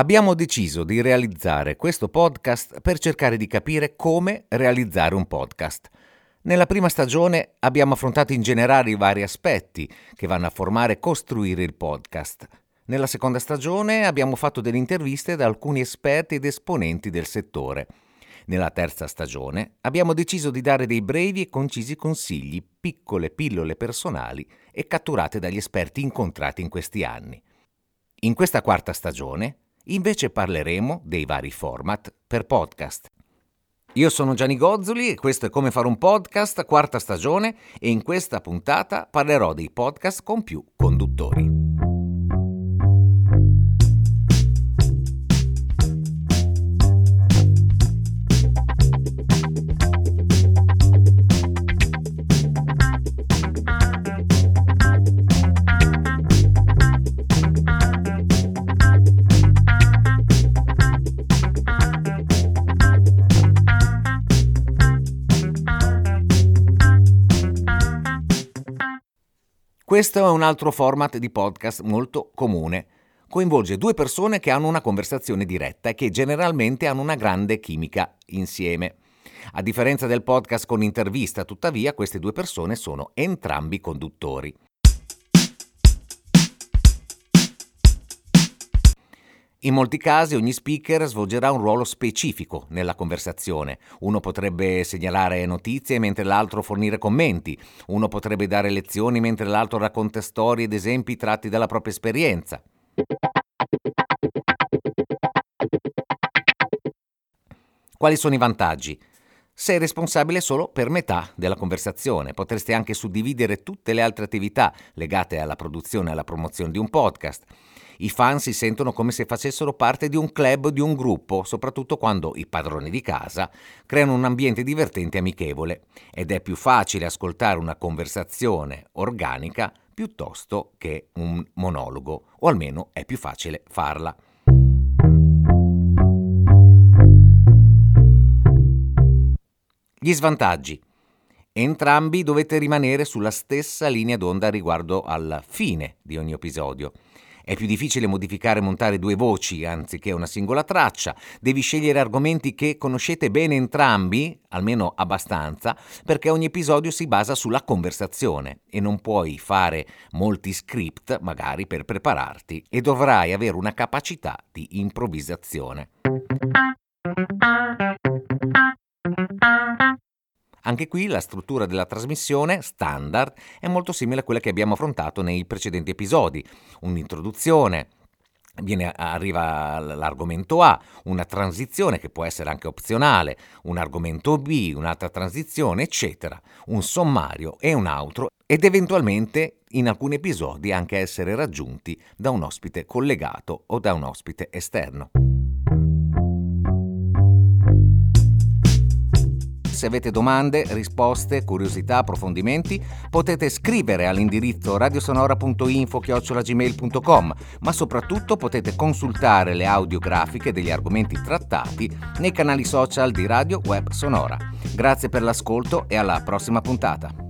Abbiamo deciso di realizzare questo podcast per cercare di capire come realizzare un podcast. Nella prima stagione abbiamo affrontato in generale i vari aspetti che vanno a formare e costruire il podcast. Nella seconda stagione abbiamo fatto delle interviste da alcuni esperti ed esponenti del settore. Nella terza stagione abbiamo deciso di dare dei brevi e concisi consigli, piccole pillole personali e catturate dagli esperti incontrati in questi anni. In questa quarta stagione invece parleremo dei vari format per podcast. Io sono Gianni Gozzoli e questo è Come fare un podcast, quarta stagione, e in questa puntata parlerò dei podcast con più conduttori. Questo è un altro format di podcast molto comune. Coinvolge due persone che hanno una conversazione diretta e che generalmente hanno una grande chimica insieme. A differenza del podcast con intervista, tuttavia, queste due persone sono entrambi conduttori. In molti casi ogni speaker svolgerà un ruolo specifico nella conversazione. Uno potrebbe segnalare notizie mentre l'altro fornire commenti. Uno potrebbe dare lezioni mentre l'altro racconta storie ed esempi tratti dalla propria esperienza. Quali sono i vantaggi? Sei responsabile solo per metà della conversazione. Potreste anche suddividere tutte le altre attività legate alla produzione e alla promozione di un podcast. I fan si sentono come se facessero parte di un club o di un gruppo, soprattutto quando i padroni di casa creano un ambiente divertente e amichevole, ed è più facile ascoltare una conversazione organica piuttosto che un monologo, o almeno è più facile farla. Gli svantaggi. Entrambi dovete rimanere sulla stessa linea d'onda riguardo alla fine di ogni episodio. È più difficile modificare e montare due voci anziché una singola traccia. Devi scegliere argomenti che conoscete bene entrambi, almeno abbastanza, perché ogni episodio si basa sulla conversazione e non puoi fare molti script magari per prepararti, e dovrai avere una capacità di improvvisazione. Anche qui la struttura della trasmissione standard è molto simile a quella che abbiamo affrontato nei precedenti episodi. Un'introduzione, arriva l'argomento A, una transizione che può essere anche opzionale, un argomento B, un'altra transizione, eccetera, un sommario e un outro, ed eventualmente in alcuni episodi anche essere raggiunti da un ospite collegato o da un ospite esterno. Se avete domande, risposte, curiosità, approfondimenti, potete scrivere all'indirizzo radiosonora.info@gmail.com, ma soprattutto potete consultare le audiografiche degli argomenti trattati nei canali social di Radio Web Sonora. Grazie per l'ascolto e alla prossima puntata.